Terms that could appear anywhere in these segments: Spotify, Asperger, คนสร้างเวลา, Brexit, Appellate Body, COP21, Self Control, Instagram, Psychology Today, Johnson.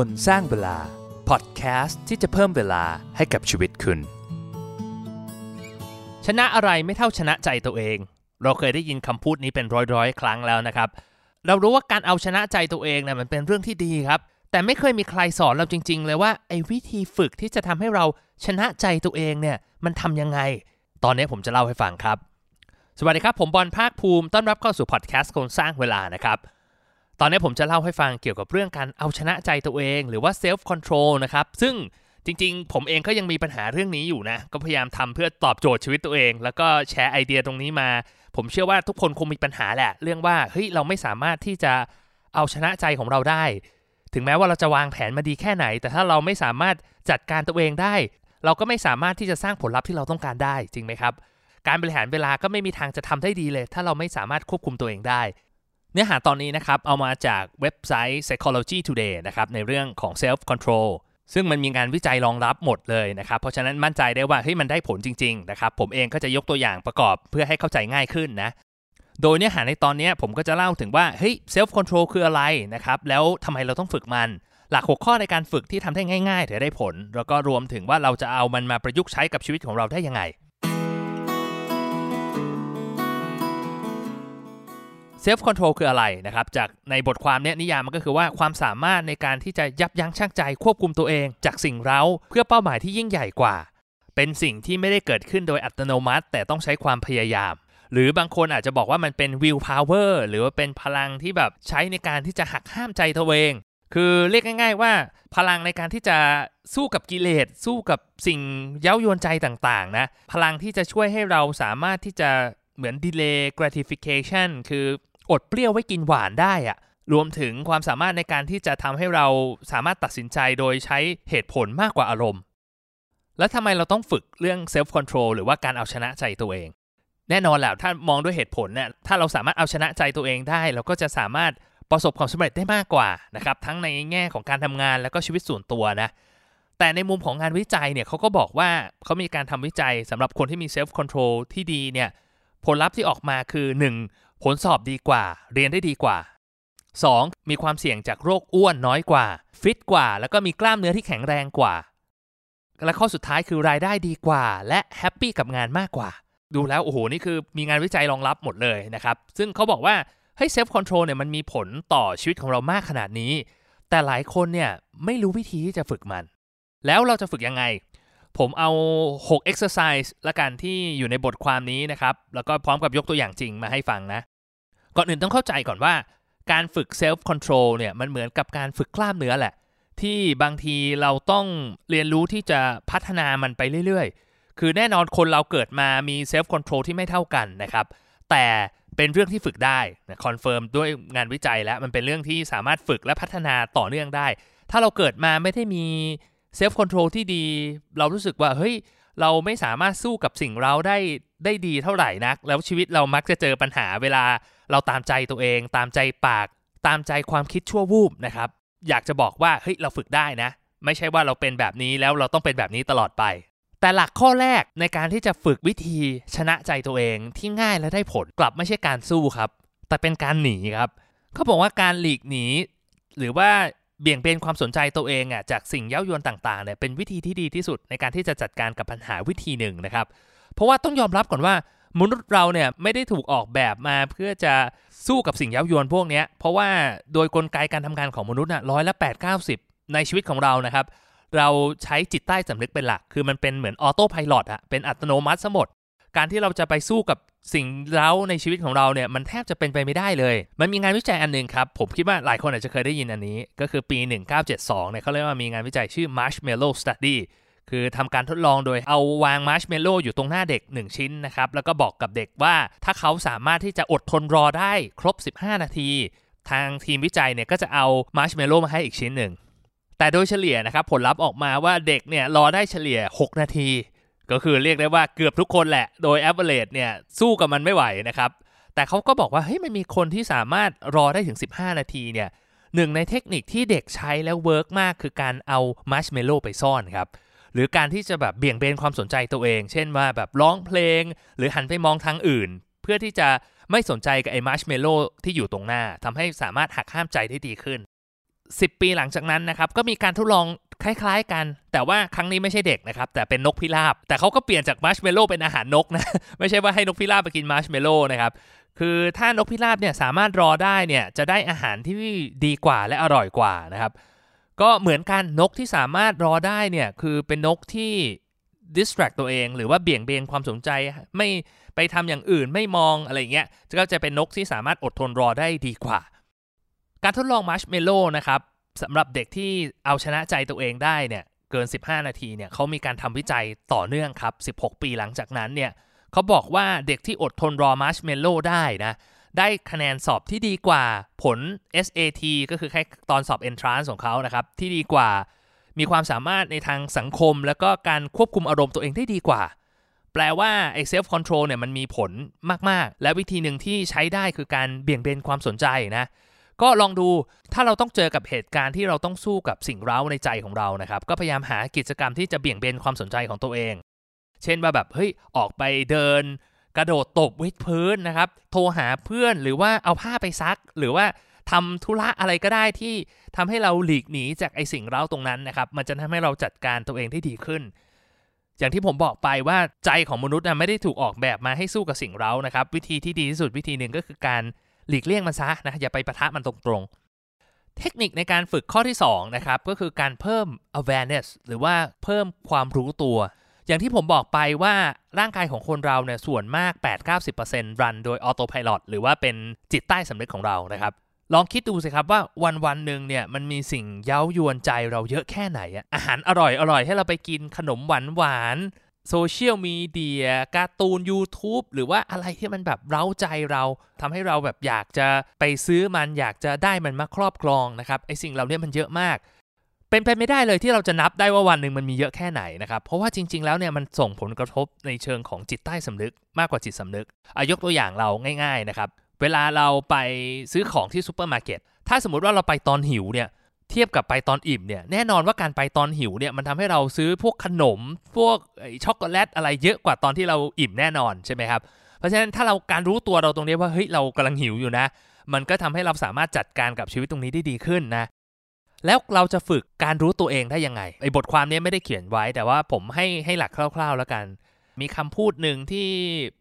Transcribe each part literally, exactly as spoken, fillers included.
คนสร้างเวลาพอดแคสต์ที่จะเพิ่มเวลาให้กับชีวิตคุณชนะอะไรไม่เท่าชนะใจตัวเองเราเคยได้ยินคำพูดนี้เป็นร้อยๆครั้งแล้วนะครับเรารู้ว่าการเอาชนะใจตัวเองเนี่ยมันเป็นเรื่องที่ดีครับแต่ไม่เคยมีใครสอนเราจริงๆเลยว่าไอ้วิธีฝึกที่จะทำให้เราชนะใจตัวเองเนี่ยมันทำยังไงตอนนี้ผมจะเล่าให้ฟังครับสวัสดีครับผมบอลภาคภูมิต้อนรับเข้าสู่พอดแคสต์คนสร้างเวลานะครับตอนนี้ผมจะเล่าให้ฟังเกี่ยวกับเรื่องการเอาชนะใจตัวเองหรือว่า Self Control นะครับซึ่งจริงๆผมเองก็ยังมีปัญหาเรื่องนี้อยู่นะก็พยายามทำเพื่อตอบโจทย์ชีวิตตัวเองแล้วก็แชร์ไอเดียตรงนี้มาผมเชื่อว่าทุกคนคงมีปัญหาแหละเรื่องว่าเฮ้ยเราไม่สามารถที่จะเอาชนะใจของเราได้ถึงแม้ว่าเราจะวางแผนมาดีแค่ไหนแต่ถ้าเราไม่สามารถจัดการตัวเองได้เราก็ไม่สามารถที่จะสร้างผลลัพธ์ที่เราต้องการได้จริงไหมครับการบริหารเวลาก็ไม่มีทางจะทำได้ดีเลยถ้าเราไม่สามารถควบคุมตัวเองได้เนื้อหาตอนนี้นะครับเอามาจากเว็บไซต์ Psychology Today นะครับในเรื่องของ Self Control ซึ่งมันมีงานวิจัยรองรับหมดเลยนะครับเพราะฉะนั้นมั่นใจได้ว่าเฮ้ยมันได้ผลจริงๆนะครับผมเองก็จะยกตัวอย่างประกอบเพื่อให้เข้าใจง่ายขึ้นนะโดยเนื้อหาในตอนนี้ผมก็จะเล่าถึงว่าเฮ้ย Self Control คืออะไรนะครับแล้วทำไมเราต้องฝึกมันหลักหัวข้อในการฝึกที่ทำได้ง่ายๆถึงได้ผลแล้วก็รวมถึงว่าเราจะเอามันมาประยุกต์ใช้กับชีวิตของเราได้ยังไงSelf Control คืออะไรนะครับจากในบทความเนี้ยนิยามมันก็คือว่าความสามารถในการที่จะยับยั้งชั่งใจควบคุมตัวเองจากสิ่งเร้าเพื่อเป้าหมายที่ยิ่งใหญ่กว่าเป็นสิ่งที่ไม่ได้เกิดขึ้นโดยอัตโนมัติแต่ต้องใช้ความพยายามหรือบางคนอาจจะบอกว่ามันเป็น will power หรือว่าเป็นพลังที่แบบใช้ในการที่จะหักห้ามใจตัวเองคือเรียกง่ายๆว่าพลังในการที่จะสู้กับกิเลสสู้กับสิ่งเย้ายวนใจต่างๆนะพลังที่จะช่วยให้เราสามารถที่จะเหมือน delay gratification คืออดเปรี้ยวไว้กินหวานได้อะรวมถึงความสามารถในการที่จะทำให้เราสามารถตัดสินใจโดยใช้เหตุผลมากกว่าอารมณ์แล้วทำไมเราต้องฝึกเรื่อง self control หรือว่าการเอาชนะใจตัวเองแน่นอนแหละถ้ามองด้วยเหตุผลเนี่ยถ้าเราสามารถเอาชนะใจตัวเองได้เราก็จะสามารถประสบความสำเร็จได้มากกว่านะครับทั้งในแง่ของการทำงานแล้วก็ชีวิตส่วนตัวนะแต่ในมุมของงานวิจัยเนี่ยเขาก็บอกว่าเขามีการทำวิจัยสำหรับคนที่มี self control ที่ดีเนี่ยผลลัพธ์ที่ออกมาคือหนึ่งผลสอบดีกว่าเรียนได้ดีกว่าสองมีความเสี่ยงจากโรคอ้วนน้อยกว่าฟิตกว่าแล้วก็มีกล้ามเนื้อที่แข็งแรงกว่าและข้อสุดท้ายคือรายได้ดีกว่าและแฮปปี้กับงานมากกว่าดูแล้วโอ้โหนี่คือมีงานวิจัยรองรับหมดเลยนะครับซึ่งเขาบอกว่าให้เซลฟ์คอนโทรลเนี่ยมันมีผลต่อชีวิตของเรามากขนาดนี้แต่หลายคนเนี่ยไม่รู้วิธีที่จะฝึกมันแล้วเราจะฝึกยังไงผมเอาหก exercise ละกันที่อยู่ในบทความนี้นะครับแล้วก็พร้อมกับยกตัวอย่างจริงมาให้ฟังนะก่อนอื่นต้องเข้าใจก่อนว่าการฝึก self control เนี่ยมันเหมือนกับการฝึกกล้ามเนื้อแหละที่บางทีเราต้องเรียนรู้ที่จะพัฒนามันไปเรื่อยๆคือแน่นอนคนเราเกิดมามี self control ที่ไม่เท่ากันนะครับแต่เป็นเรื่องที่ฝึกได้คอนเฟิร์มด้วยงานวิจัยแล้วมันเป็นเรื่องที่สามารถฝึกและพัฒนาต่อเนื่องได้ถ้าเราเกิดมาไม่ได้มีself control ที่ดีเรารู้สึกว่าเฮ้ยเราไม่สามารถสู้กับสิ่งเราได้ได้ดีเท่าไหร่นักแล้วชีวิตเรามักจะเจอปัญหาเวลาเราตามใจตัวเองตามใจปากตามใจความคิดชั่ววูบนะครับอยากจะบอกว่าเฮ้ยเราฝึกได้นะไม่ใช่ว่าเราเป็นแบบนี้แล้วเราต้องเป็นแบบนี้ตลอดไปแต่หลักข้อแรกในการที่จะฝึกวิธีชนะใจตัวเองที่ง่ายและได้ผลกลับไม่ใช่การสู้ครับแต่เป็นการหนีครับเขาบอกว่าการหลีกหนีหรือว่าเบี่ยงเบนความสนใจตัวเองอ่ะจากสิ่งเย้ายวนต่างๆเนี่ยเป็นวิธีที่ดีที่สุดในการที่จะจัดการกับปัญหาวิธีหนึ่งนะครับเพราะว่าต้องยอมรับก่อนว่ามนุษย์เราเนี่ยไม่ได้ถูกออกแบบมาเพื่อจะสู้กับสิ่งเย้ายวนพวกนี้เพราะว่าโดยกลไกการทำงานของมนุษย์น่ะร้อยละแปดเก้าสิบในชีวิตของเรานะครับเราใช้จิตใต้สำนึกเป็นหลักคือมันเป็นเหมือนออโต้ไพลอตอ่ะเป็นอัตโนมัติซะหมดการที่เราจะไปสู้กับสิ่งเร้าในชีวิตของเราเนี่ยมันแทบจะเป็นไปไม่ได้เลยมันมีงานวิจัยอันนึงครับผมคิดว่าหลายคนอาจจะเคยได้ยินอันนี้ก็คือปีหนึ่งพันเก้าร้อยเจ็ดสิบสองเนี่ยเขาเรียกว่ามีงานวิจัยชื่อ Marshmallow Study คือทำการทดลองโดยเอาวาง Marshmallow อยู่ตรงหน้าเด็กหนึ่งชิ้นนะครับแล้วก็บอกกับเด็กว่าถ้าเขาสามารถที่จะอดทนรอได้ครบสิบห้านาทีทางทีมวิจัยเนี่ยก็จะเอา Marshmallow มาให้อีกชิ้นนึงแต่โดยเฉลี่ยนะครับผลลัพธ์ออกมาว่าเด็กเนี่ยรอได้เฉลี่ยหกนาทีก็คือเรียกได้ว่าเกือบทุกคนแหละโดย average เนี่ยสู้กับมันไม่ไหวนะครับแต่เขาก็บอกว่าเฮ้ยมันมีคนที่สามารถรอได้ถึงสิบห้านาทีเนี่ยหนึ่งในเทคนิคที่เด็กใช้แล้วเวิร์กมากคือการเอามัชเมลโล่ไปซ่อนครับหรือการที่จะแบบเบี่ยงเบนความสนใจตัวเองเช่นว่าแบบร้องเพลงหรือหันไปมองทางอื่นเพื่อที่จะไม่สนใจกับไอ้มัชเมลโล่ที่อยู่ตรงหน้าทำให้สามารถหักห้ามใจได้ดีขึ้น สิบปีหลังจากนั้นนะครับก็มีการทดลองคล้ายๆกันแต่ว่าครั้งนี้ไม่ใช่เด็กนะครับแต่เป็นนกพิราบแต่เขาก็เปลี่ยนจากมัชเมลโล่เป็นอาหารนกนะไม่ใช่ว่าให้นกพิราบไปกินมัชเมลโล่นะครับคือถ้านกพิราบเนี่ยสามารถรอได้เนี่ยจะได้อาหารที่ดีกว่าและอร่อยกว่านะครับก็เหมือนกันนกที่สามารถรอได้เนี่ยคือเป็นนกที่ดิสแทรกตัวเองหรือว่าเบี่ยงเบนความสนใจไม่ไปทำอย่างอื่นไม่มองอะไรอย่างเงี้ยก็จะเป็นนกที่สามารถอดทนรอได้ดีกว่าการทดลองมัชเมลโล่นะครับสำหรับเด็กที่เอาชนะใจตัวเองได้เนี่ยเกินสิบห้านาทีเนี่ยเขามีการทำวิจัยต่อเนื่องครับสิบหกปีหลังจากนั้นเนี่ยเขาบอกว่าเด็กที่อดทนรอมัชเมลโล่ได้นะได้คะแนนสอบที่ดีกว่าผล เอส เอ ที ก็คือแค่ตอนสอบ Entrance ของเขานะครับที่ดีกว่ามีความสามารถในทางสังคมแล้วก็การควบคุมอารมณ์ตัวเองได้ดีกว่าแปลว่าไอ้ Self Control เนี่ยมันมีผลมากๆและวิธีหนึ่งที่ใช้ได้คือการเบี่ยงเบนความสนใจนะก็ลองดูถ้าเราต้องเจอกับเหตุการณ์ที่เราต้องสู้กับสิ่งเร้าในใจของเรานะครับก็พยายามหากิจกรรมที่จะเบี่ยงเบนความสนใจของตัวเองเช่นว่าแบบเฮ้ยออกไปเดินกระโดดตบวิดพื้นนะครับโทรหาเพื่อนหรือว่าเอาผ้าไปซักหรือว่าทำธุระอะไรก็ได้ที่ทำให้เราหลีกหนีจากไอ้สิ่งเร้าตรงนั้นนะครับมันจะทำให้เราจัดการตัวเองได้ดีขึ้นอย่างที่ผมบอกไปว่าใจของมนุษย์นะไม่ได้ถูกออกแบบมาให้สู้กับสิ่งเร้านะครับวิธีที่ดีที่สุดวิธีหนึ่งก็คือการหลีกเลี่ยงมันซะนะอย่าไปปะทะมันตรงๆเทคนิคในการฝึกข้อที่สองนะครับก็คือการเพิ่ม awareness หรือว่าเพิ่มความรู้ตัวอย่างที่ผมบอกไปว่าร่างกายของคนเราเนี่ยส่วนมาก แปดสิบถึงเก้าสิบเปอร์เซ็นต์ รันโดย autopilot หรือว่าเป็นจิตใต้สำนึกของเรานะครับลองคิดดูสิครับว่าวันๆนึงเนี่ยมันมีสิ่งเย้ายวนใจเราเยอะแค่ไหนอะอาหารอร่อยๆให้เราไปกินขนมหวานๆโซเชียลมีเดียการ์ตูน YouTube หรือว่าอะไรที่มันแบบเร้าใจเราทำให้เราแบบอยากจะไปซื้อมันอยากจะได้มันมาครอบครองนะครับไอ้สิ่งเหล่านี้มันเยอะมากเป็นไปไม่ได้เลยที่เราจะนับได้ว่าวันหนึ่งมันมีเยอะแค่ไหนนะครับเพราะว่าจริงๆแล้วเนี่ยมันส่งผลกระทบในเชิงของจิตใต้สำนึกมากกว่าจิตสำนึกอ่ะยกตัวอย่างเราง่ายๆนะครับเวลาเราไปซื้อของที่ซูเปอร์มาร์เก็ตถ้าสมมติว่าเราไปตอนหิวเนี่ยเทียบกับไปตอนอิ่มเนี่ยแน่นอนว่าการไปตอนหิวเนี่ยมันทำให้เราซื้อพวกขนมพวกช็อกโกแลตอะไรเยอะกว่าตอนที่เราอิ่มแน่นอนใช่ไหมครับเพราะฉะนั้นถ้าเราการรู้ตัวเราตรงนี้ว่าเฮ้ยเรากำลังหิวอยู่นะมันก็ทำให้เราสามารถจัดการกับชีวิตตรงนี้ได้ดีขึ้นนะแล้วเราจะฝึกการรู้ตัวเองได้ยังไงไอ้บทความนี้ไม่ได้เขียนไว้แต่ว่าผมให้ให้หลักคร่าวๆแล้วกันมีคำพูดหนึ่งที่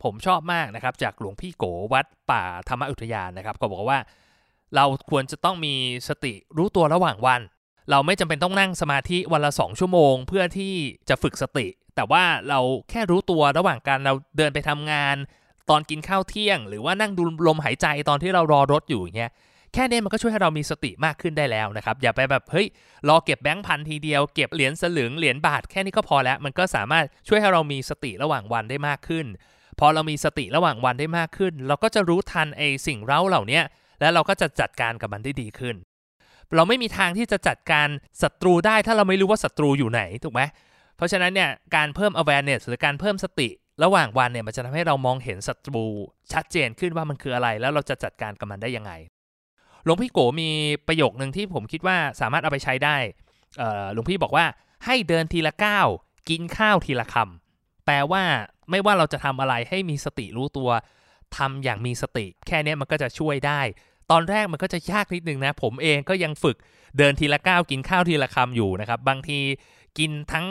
ผมชอบมากนะครับจากหลวงพี่โกวัดป่าธรรมอุทยานนะครับก็บอกว่าเราควรจะต้องมีสติรู้ตัวระหว่างวันเราไม่จำเป็นต้องนั่งสมาธิวันละสองชั่วโมงเพื่อที่จะฝึกสติแต่ว่าเราแค่รู้ตัวระหว่างการเราเดินไปทำงานตอนกินข้าวเที่ยงหรือว่านั่งดูลมหายใจตอนที่เรารอรถอยู่อย่างเงี้ยแค่นี้มันก็ช่วยให้เรามีสติมากขึ้นได้แล้วนะครับอย่าไปแบบเฮ้ยรอเก็บแบงค์พันทีเดียวเก็บเหรียญสลึงเหรียญบาทแค่นี้ก็พอแล้วมันก็สามารถช่วยให้เรามีสติระหว่างวันได้มากขึ้นพอเรามีสติระหว่างวันได้มากขึ้นเราก็จะรู้ทันไอ้สิ่งเร้าเหล่านี้แล้วเราก็จะจัดการกับมันได้ดีขึ้นเราไม่มีทางที่จะจัดการศัตรูได้ถ้าเราไม่รู้ว่าศัตรูอยู่ไหนถูกไหมเพราะฉะนั้นเนี่ยการเพิ่ม awareness หรือการเพิ่มสติระหว่างวันเนี่ยมันจะทำให้เรามองเห็นศัตรูชัดเจนขึ้นว่ามันคืออะไรแล้วเราจะจัดการกับมันได้ยังไงหลวงพี่โกมีประโยคนึงที่ผมคิดว่าสามารถเอาไปใช้ได้หลวงพี่บอกว่าให้เดินทีละก้าวกินข้าวทีละคำแปลว่าไม่ว่าเราจะทำอะไรให้มีสติรู้ตัวทำอย่างมีสติแค่นี้มันก็จะช่วยได้ตอนแรกมันก็จะยากนิดนึงนะผมเองก็ยังฝึกเดินทีละก้าวกินข้าวทีละคำอยู่นะครับบางทีกินทั้ง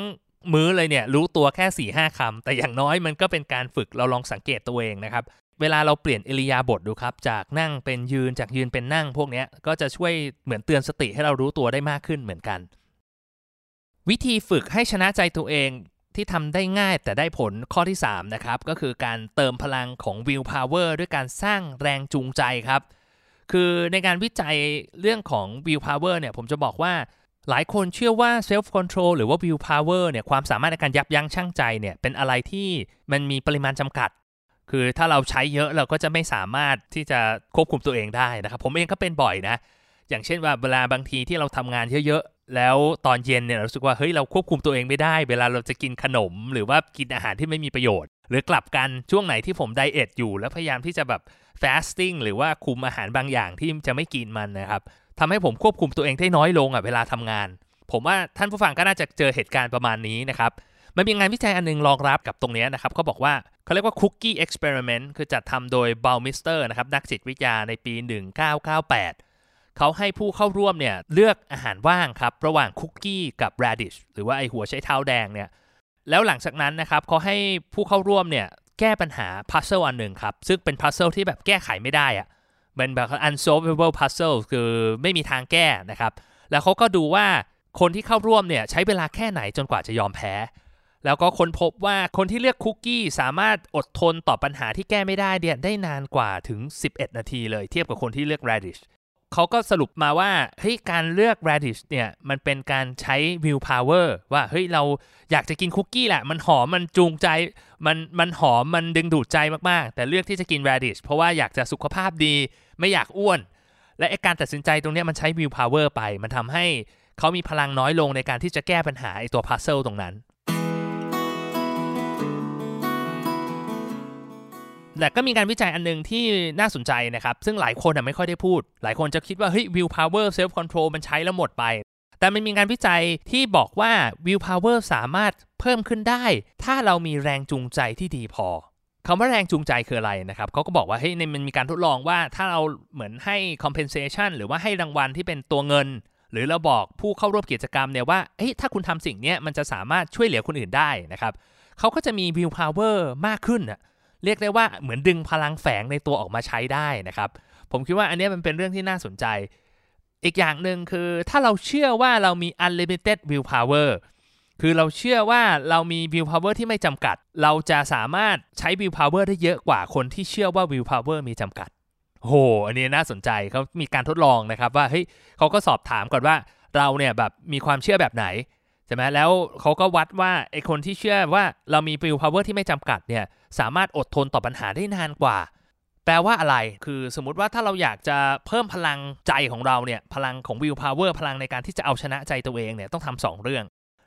มื้อเลยเนี่ยรู้ตัวแค่ สี่ห้าคำแต่อย่างน้อยมันก็เป็นการฝึกเราลองสังเกตตัวเองนะครับเวลาเราเปลี่ยนอิริยาบถดูครับจากนั่งเป็นยืนจากยืนเป็นนั่งพวกนี้ก็จะช่วยเหมือนเตือนสติให้เรารู้ตัวได้มากขึ้นเหมือนกันวิธีฝึกให้ชนะใจตัวเองที่ทำได้ง่ายแต่ได้ผลข้อที่สามนะครับก็คือการเติมพลังของ will power ด้วยการสร้างแรงจูงใจครับคือในการวิจัยเรื่องของ will power เนี่ยผมจะบอกว่าหลายคนเชื่อว่า self control หรือว่า will power เนี่ยความสามารถในการยับยั้งชั่งใจเนี่ยเป็นอะไรที่มันมีปริมาณจำกัดคือถ้าเราใช้เยอะเราก็จะไม่สามารถที่จะควบคุมตัวเองได้นะครับผมเองก็เป็นบ่อยนะอย่างเช่นว่าเวลาบางทีที่เราทำงานเยอะๆแล้วตอนเย็นเนี่ยเรารู้สึกว่าเฮ้ยเราควบคุมตัวเองไม่ได้เวลาเราจะกินขนมหรือว่ากินอาหารที่ไม่มีประโยชน์หรือกลับกันช่วงไหนที่ผมไดเอทอยู่แล้วพยายามที่จะแบบ fasting หรือว่าคุมอาหารบางอย่างที่จะไม่กินมันนะครับทำให้ผมควบคุมตัวเองได้น้อยลงอ่ะเวลาทำงานผมว่าท่านผู้ฟังก็น่าจะเจอเหตุการณ์ประมาณนี้นะครับมันมีงานวิจัยอันนึงรองรับกับตรงนี้นะครับเขาบอกว่าเขาเรียกว่าคุกกี้เอ็กซ์เพริเมนต์คือจัดทำโดยบัลมิสเตอร์นะครับนักจิตวิทยาในปีหนึ่งเก้าเก้าแปด เขาให้ผู้เข้าร่วมเนี่ยเลือกอาหารว่างครับระหว่างคุกกี้กับ radish หรือว่าไอหัวไชเท้าแดงเนี่ยแล้วหลังจากนั้นนะครับเขาให้ผู้เข้าร่วมเนี่ยแก้ปัญหา puzzle อันหนึ่งครับซึ่งเป็น puzzle ที่แบบแก้ไขไม่ได้อะเป็นแบบ unsolvable puzzle คือไม่มีทางแก้นะครับแล้วเขาก็ดูว่าคนที่เข้าร่วมเนี่ยใช้เวลาแค่ไหนจนกว่าจะยอมแพ้แล้วก็ค้นพบว่าคนที่เลือกคุกกี้สามารถอดทนต่อปัญหาที่แก้ไม่ได้เนี่ยได้นานกว่าถึงสิบเอ็ดนาทีเลยเทียบกับคนที่เลือก radish เขาก็สรุปมาว่าเฮ้ยการเลือก radish เนี่ยมันเป็นการใช้ will power ว่าเฮ้ยเราอยากจะกินคุกกี้แหละมันหอมมันจูงใจมันมันหอมมันดึงดูดใจมากๆแต่เลือกที่จะกิน radish เพราะว่าอยากจะสุขภาพดีไม่อยากอ้วนและไอ้การตัดสินใจตรงนี้มันใช้ will power ไปมันทำให้เขามีพลังน้อยลงในการที่จะแก้ปัญหาไอ้ตัว puzzle ตรงนั้นแต่ก็มีการวิจัยอันนึงที่น่าสนใจนะครับซึ่งหลายคนน่ะไม่ค่อยได้พูดหลายคนจะคิดว่าเฮ้ย will power self control มันใช้แล้วหมดไปแต่มันมีการวิจัยที่บอกว่า will power สามารถเพิ่มขึ้นได้ถ้าเรามีแรงจูงใจที่ดีพอคำว่าแรงจูงใจคืออะไรนะครับเขาก็บอกว่าเฮ้ยมันมีการทดลองว่าถ้าเราเหมือนให้ compensation หรือว่าให้รางวัลที่เป็นตัวเงินหรือเราบอกผู้เข้าร่วมกิจกรรมเนี่ยว่าเฮ้ยถ้าคุณทำสิ่งนี้มันจะสามารถช่วยเหลือคนอื่นได้นะครับเขาก็จะมี will power มากขึ้นนะเรียกได้ว่าเหมือนดึงพลังแฝงในตัวออกมาใช้ได้นะครับผมคิดว่าอันนี้มันเป็นเรื่องที่น่าสนใจอีกอย่างหนึ่งคือถ้าเราเชื่อว่าเรามี unlimited will power คือเราเชื่อว่าเรามี will power ที่ไม่จำกัดเราจะสามารถใช้ will power ได้เยอะกว่าคนที่เชื่อว่า will power มีจำกัดโหอันนี้น่าสนใจเขามีการทดลองนะครับว่าเฮ้ยเขาก็สอบถามก่อนว่าเราเนี่ยแบบมีความเชื่อแบบไหนใช่ไหมแล้วเขาก็วัดว่าไอคนที่เชื่อว่าเรามี will power ที่ไม่จำกัดเนี่ยสามารถอดทนต่อปัญหาได้นานกว่าแปลว่าอะไรคือสมมติว่าถ้าเราอยากจะเพิ่มพลังใจของเราเนี่ยพลังของ will power พลังในการที่จะเอาชนะใจตัวเองเนี่ยต้องทำสองเรื่อง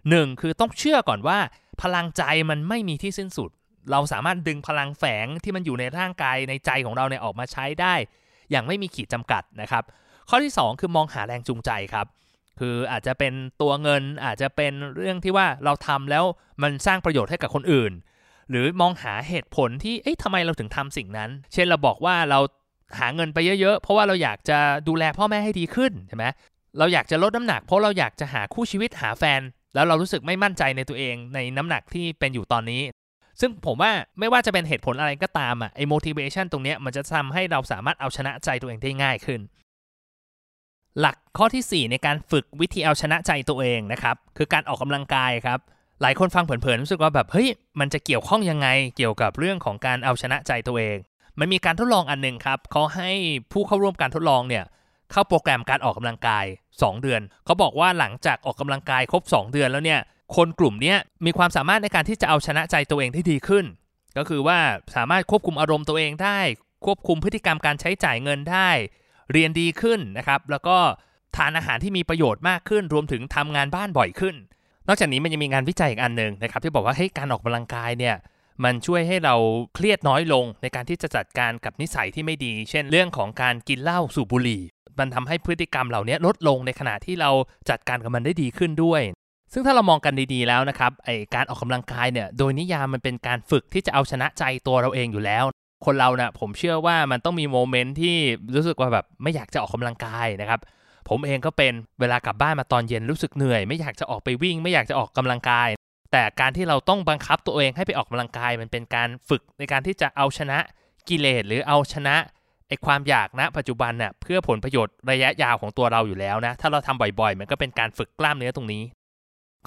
หนึ่งคือต้องเชื่อก่อนว่าพลังใจมันไม่มีที่สิ้นสุดเราสามารถดึงพลังแฝงที่มันอยู่ในร่างกายในใจของเราเนี่ยออกมาใช้ได้อย่างไม่มีขีดจำกัดนะครับข้อที่สองคือมองหาแรงจูงใจครับคืออาจจะเป็นตัวเงินอาจจะเป็นเรื่องที่ว่าเราทำแล้วมันสร้างประโยชน์ให้กับคนอื่นหรือมองหาเหตุผลที่เอ๊ะทำไมเราถึงทำสิ่งนั้นเช่นเราบอกว่าเราหาเงินไปเยอะๆเพราะว่าเราอยากจะดูแลพ่อแม่ให้ดีขึ้นใช่ไหมเราอยากจะลดน้ำหนักเพราะเราอยากจะหาคู่ชีวิตหาแฟนแล้วเรารู้สึกไม่มั่นใจในตัวเองในน้ำหนักที่เป็นอยู่ตอนนี้ซึ่งผมว่าไม่ว่าจะเป็นเหตุผลอะไรก็ตามอ่ะไอ้ motivation ตรงเนี้ยมันจะทำให้เราสามารถเอาชนะใจตัวเองได้ง่ายขึ้นหลักข้อที่สี่ในการฝึกวิธีเอาชนะใจตัวเองนะครับคือการออกกำลังกายครับหลายคนฟังเผลอๆรู้สึกว่าแบบเฮ้ยมันจะเกี่ยวข้องยังไงเกี่ยวกับเรื่องของการเอาชนะใจตัวเองมันมีการทดลองอันนึงครับเขาให้ผู้เข้าร่วมการทดลองเนี่ยเข้าโปรแกรมการออกกำลังกายสองเดือนเขาบอกว่าหลังจากออกกำลังกายครบสองเดือนแล้วเนี่ยคนกลุ่มนี้มีความสามารถในการที่จะเอาชนะใจตัวเองที่ดีขึ้นก็คือว่าสามารถควบคุมอารมณ์ตัวเองได้ควบคุมพฤติกรรมการใช้จ่ายเงินได้เรียนดีขึ้นนะครับแล้วก็ทานอาหารที่มีประโยชน์มากขึ้นรวมถึงทำงานบ้านบ่อยขึ้นนอกจากนี้มันยังมีงานวิจัยอีกอันนึงนะครับที่บอกว่าให้การออกกำลังกายเนี่ยมันช่วยให้เราเครียดน้อยลงในการที่จะจัดการกับนิสัยที่ไม่ดีเช่นเรื่องของการกินเหล้าสูบบุหรี่มันทำให้พฤติกรรมเหล่านี้ลดลงในขณะที่เราจัดการกับมันได้ดีขึ้นด้วยซึ่งถ้าเรามองกันดีๆแล้วนะครับไอการออกกำลังกายเนี่ยโดยนิยามมันเป็นการฝึกที่จะเอาชนะใจตัวเราเองอยู่แล้วคนเราเนี่ยผมเชื่อว่ามันต้องมีโมเมนต์ที่รู้สึกว่าแบบไม่อยากจะออกกำลังกายนะครับผมเองก็เป็นเวลากลับบ้านมาตอนเย็นรู้สึกเหนื่อยไม่อยากจะออกไปวิ่งไม่อยากจะออกกำลังกายแต่การที่เราต้องบังคับตัวเองให้ไปออกกำลังกายมันเป็นการฝึกในการที่จะเอาชนะกิเลสหรือเอาชนะไอความอยากณปัจจุบันเนี่ยเพื่อผลประโยชน์ระยะยาวของตัวเราอยู่แล้วนะถ้าเราทำบ่อยๆมันก็เป็นการฝึกกล้ามเนื้อตรงนี้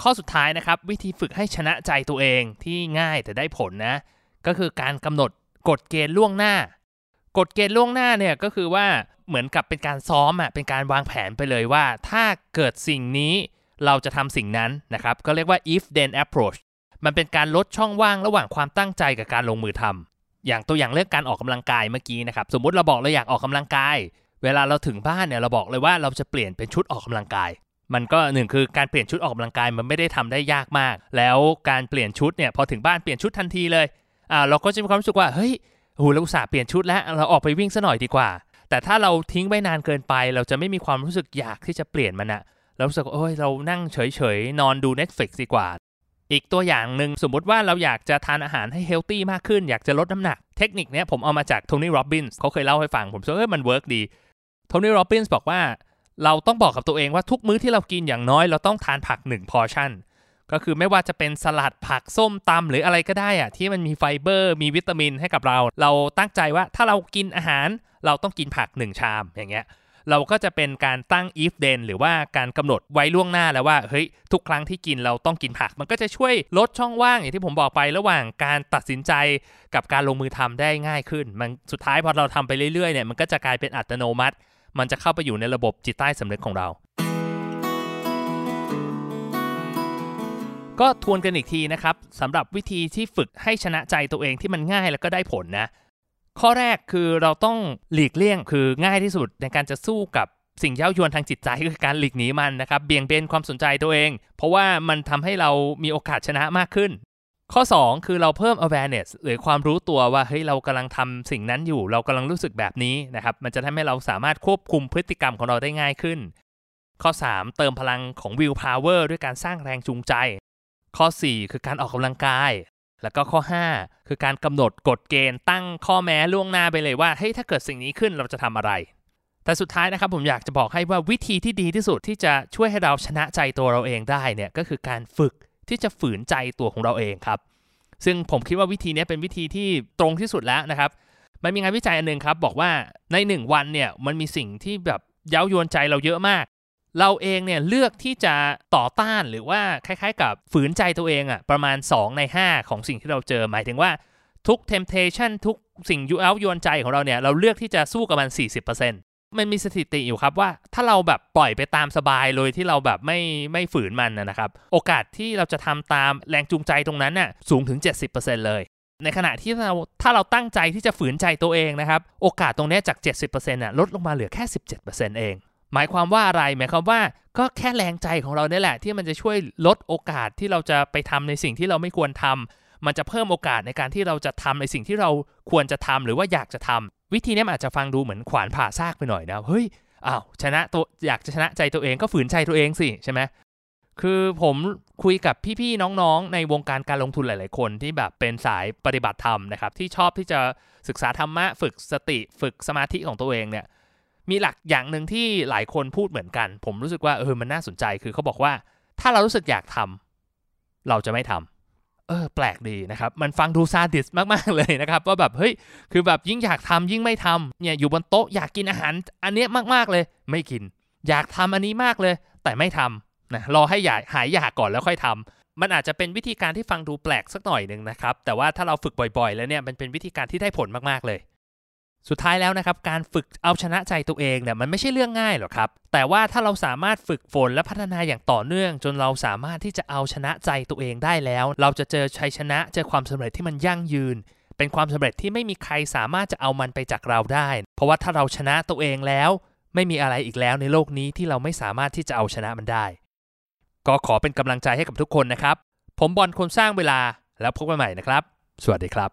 ข้อสุดท้ายนะครับวิธีฝึกให้ชนะใจตัวเองที่ง่ายแต่ได้ผลนะก็คือการกำหนดกฎเกณฑ์ล่วงหน้ากฎเกณฑ์ล่วงหน้าเนี่ยก็คือว่าเหมือนกับเป็นการซ้อมอ่ะเป็นการวางแผนไปเลยว่าถ้าเกิดสิ่งนี้เราจะทำสิ่งนั้นนะครับก็เรียกว่า if then approach มันเป็นการลดช่องว่างระหว่างความตั้งใจกับการลงมือทำอย่างตัวอย่างเรื่องการออกกำลังกายเมื่อกี้นะครับสมมติเราบอกเราอยากออกกำลังกายเวลาเราถึงบ้านเนี่ยเราบอกเลยว่าเราจะเปลี่ยนเป็นชุดออกกำลังกายมันก็หนึ่งคือการเปลี่ยนชุดออกกำลังกายมันไม่ได้ทำได้ยากมากแล้วการเปลี่ยนชุดเนี่ยพอถึงบ้านเปลี่ยนชุดทันทีเลยอ่าเราก็จะมีความรู้สึกว่าเฮ้ยโหเราอุตส่าห์เปลี่ยนชุดแล้วเราออกไปวิ่งซะหน่อยดีกว่าแต่ถ้าเราทิ้งไว้นานเกินไปเราจะไม่มีความรู้สึกอยากที่จะเปลี่ยนมันนะเรารู้สึกโอ้ยเรานั่งเฉยๆนอนดู Netflix ดีกว่าอีกตัวอย่างนึงสมมติว่าเราอยากจะทานอาหารให้เฮลตี้มากขึ้นอยากจะลดน้ำหนักเทคนิคเนี้ยผมเอามาจากโทนี่โรบินส์เขาเคยเล่าให้ฟังผมว่าเอ้ยมันเวิร์กดีโทนี่โรบินส์บอกว่า เราต้องบอกกับตัวเองว่าทุกมื้อที่เรากินอย่างน้อยเราต้องทานผักหนึ่งพอร์ชั่นก็คือไม่ว่าจะเป็นสลัดผักส้มตำหรืออะไรก็ได้อะที่มันมีไฟเบอร์มีวิตามินให้กับเราเราตั้งใจว่าถ้าเรากินอาหารเราต้องกินผักหนึ่งชามอย่างเงี้ยเราก็จะเป็นการตั้ง if then หรือว่าการกำหนดไว้ล่วงหน้าแล้วว่าเฮ้ยทุกครั้งที่กินเราต้องกินผักมันก็จะช่วยลดช่องว่างอย่างที่ผมบอกไประหว่างการตัดสินใจกับการลงมือทำได้ง่ายขึ้นมันสุดท้ายพอเราทำไปเรื่อยๆเนี่ยมันก็จะกลายเป็นอัตโนมัติมันจะเข้าไปอยู่ในระบบจิตใต้สำนึกของเราก็ทวนกันอีกทีนะครับสำหรับวิธีที่ฝึกให้ชนะใจตัวเองที่มันง่ายแล้วก็ได้ผลนะข้อแรกคือเราต้องหลีกเลี่ยงคือง่ายที่สุดในการจะสู้กับสิ่งเย้ายวนทางจิตใจคือการหลีกหนีมันนะครับเบี่ยงเบนความสนใจตัวเองเพราะว่ามันทำให้เรามีโอกาสชนะมากขึ้นข้อสองคือเราเพิ่ม awareness หรือความรู้ตัวว่าเฮ้ยเรากำลังทำสิ่งนั้นอยู่เรากำลังรู้สึกแบบนี้นะครับมันจะทำให้เราสามารถควบคุมพฤติกรรมของเราได้ง่ายขึ้นข้อสามเติมพลังของ will power ด้วยการสร้างแรงจูงใจข้อสี่คือการออกกำลังกายแล้วก็ข้อห้าคือการกำหนดกฎเกณฑ์ตั้งข้อแม้ล่วงหน้าไปเลยว่าเฮ้ยถ้าเกิดสิ่งนี้ขึ้นเราจะทำอะไรแต่สุดท้ายนะครับผมอยากจะบอกให้ว่าวิธีที่ดีที่สุดที่จะช่วยให้เราชนะใจตัวเราเองได้เนี่ยก็คือการฝึกที่จะฝืนใจตัวของเราเองครับซึ่งผมคิดว่าวิธีนี้เป็นวิธีที่ตรงที่สุดแล้วนะครับมันมีงานวิจัยอันนึงครับบอกว่าในหนึ่งวันเนี่ยมันมีสิ่งที่แบบเย้ายวนใจเราเยอะมากเราเองเนี่ยเลือกที่จะต่อต้านหรือว่าคล้ายๆกับฝืนใจตัวเองอ่ะประมาณสองในห้าของสิ่งที่เราเจอหมายถึงว่าทุก temptation ทุกสิ่งยั่วเย้ายวนใจของเราเนี่ยเราเลือกที่จะสู้กับมัน สี่สิบเปอร์เซ็นต์ มันมีสถิติอยู่ครับว่าถ้าเราแบบปล่อยไปตามสบายเลยที่เราแบบไม่ไม่ฝืนมันนะครับโอกาสที่เราจะทำตามแรงจูงใจตรงนั้นน่ะสูงถึง เจ็ดสิบเปอร์เซ็นต์ เลยในขณะที่เราถ้าเราตั้งใจที่จะฝืนใจตัวเองนะครับโอกาสตรงนี้จาก เจ็ดสิบเปอร์เซ็นต์ น่ะลดลงมาเหลือแค่ สิบเจ็ดเปอร์เซ็นต์ เองหมายความว่าอะไรหมายความว่าก็แค่แรงใจของเราเนี่ยแหละที่มันจะช่วยลดโอกาสที่เราจะไปทำในสิ่งที่เราไม่ควรทำมันจะเพิ่มโอกาสในการที่เราจะทำในสิ่งที่เราควรจะทำหรือว่าอยากจะทำวิธีนี้อาจจะฟังดูเหมือนขวานผ่าซากไปหน่อยนะเฮ้ยอ้าวชนะตัวอยากจะชนะใจตัวเองก็ฝืนใจตัวเองสิใช่ไหมคือผมคุยกับพี่ๆน้องๆในวงการการลงทุนหลายๆคนที่แบบเป็นสายปฏิบัติธรรมนะครับที่ชอบที่จะศึกษาธรรมะฝึกสติฝึกสมาธิของตัวเองเนี่ยมีหลักอย่างหนึ่งที่หลายคนพูดเหมือนกันผมรู้สึกว่าเออมันน่าสนใจคือเขาบอกว่าถ้าเรารู้สึกอยากทำเราจะไม่ทำเออแปลกดีนะครับมันฟังดูซาดิสมากๆเลยนะครับว่าแบบเฮ้ยคือแบบยิ่งอยากทำยิ่งไม่ทำเนี่ยอยู่บนโต๊ะอยากกินอาหารอันเนี้ยมากๆเลยไม่กินอยากทำอันนี้มากเลยแต่ไม่ทำนะรอให้อยากหายอยากก่อนแล้วค่อยทำมันอาจจะเป็นวิธีการที่ฟังดูแปลกสักหน่อยนึงนะครับแต่ว่าถ้าเราฝึกบ่อยๆแล้วเนี่ยมันเป็นวิธีการที่ได้ผลมากๆเลยสุดท้ายแล้วนะครับการฝึกเอาชนะใจตัวเองเนี่ยมันไม่ใช่เรื่องง่ายหรอกครับแต่ว่าถ้าเราสามารถฝึกฝนและพัฒนาอย่างต่อเนื่องจนเราสามารถที่จะเอาชนะใจตัวเองได้แล้วเราจะเจอชัยชนะเจอความสำเร็จที่มันยั่งยืนเป็นความสำเร็จที่ไม่มีใครสามารถจะเอามันไปจากเราได้เพราะว่าถ้าเราชนะตัวเองแล้วไม่มีอะไรอีกแล้วในโลกนี้ที่เราไม่สามารถที่จะเอาชนะมันได้ก็ขอเป็นกำลังใจให้กับทุกคนนะครับผมบอลคนสร้างเวลาแล้วพบกันใหม่นะครับสวัสดีครับ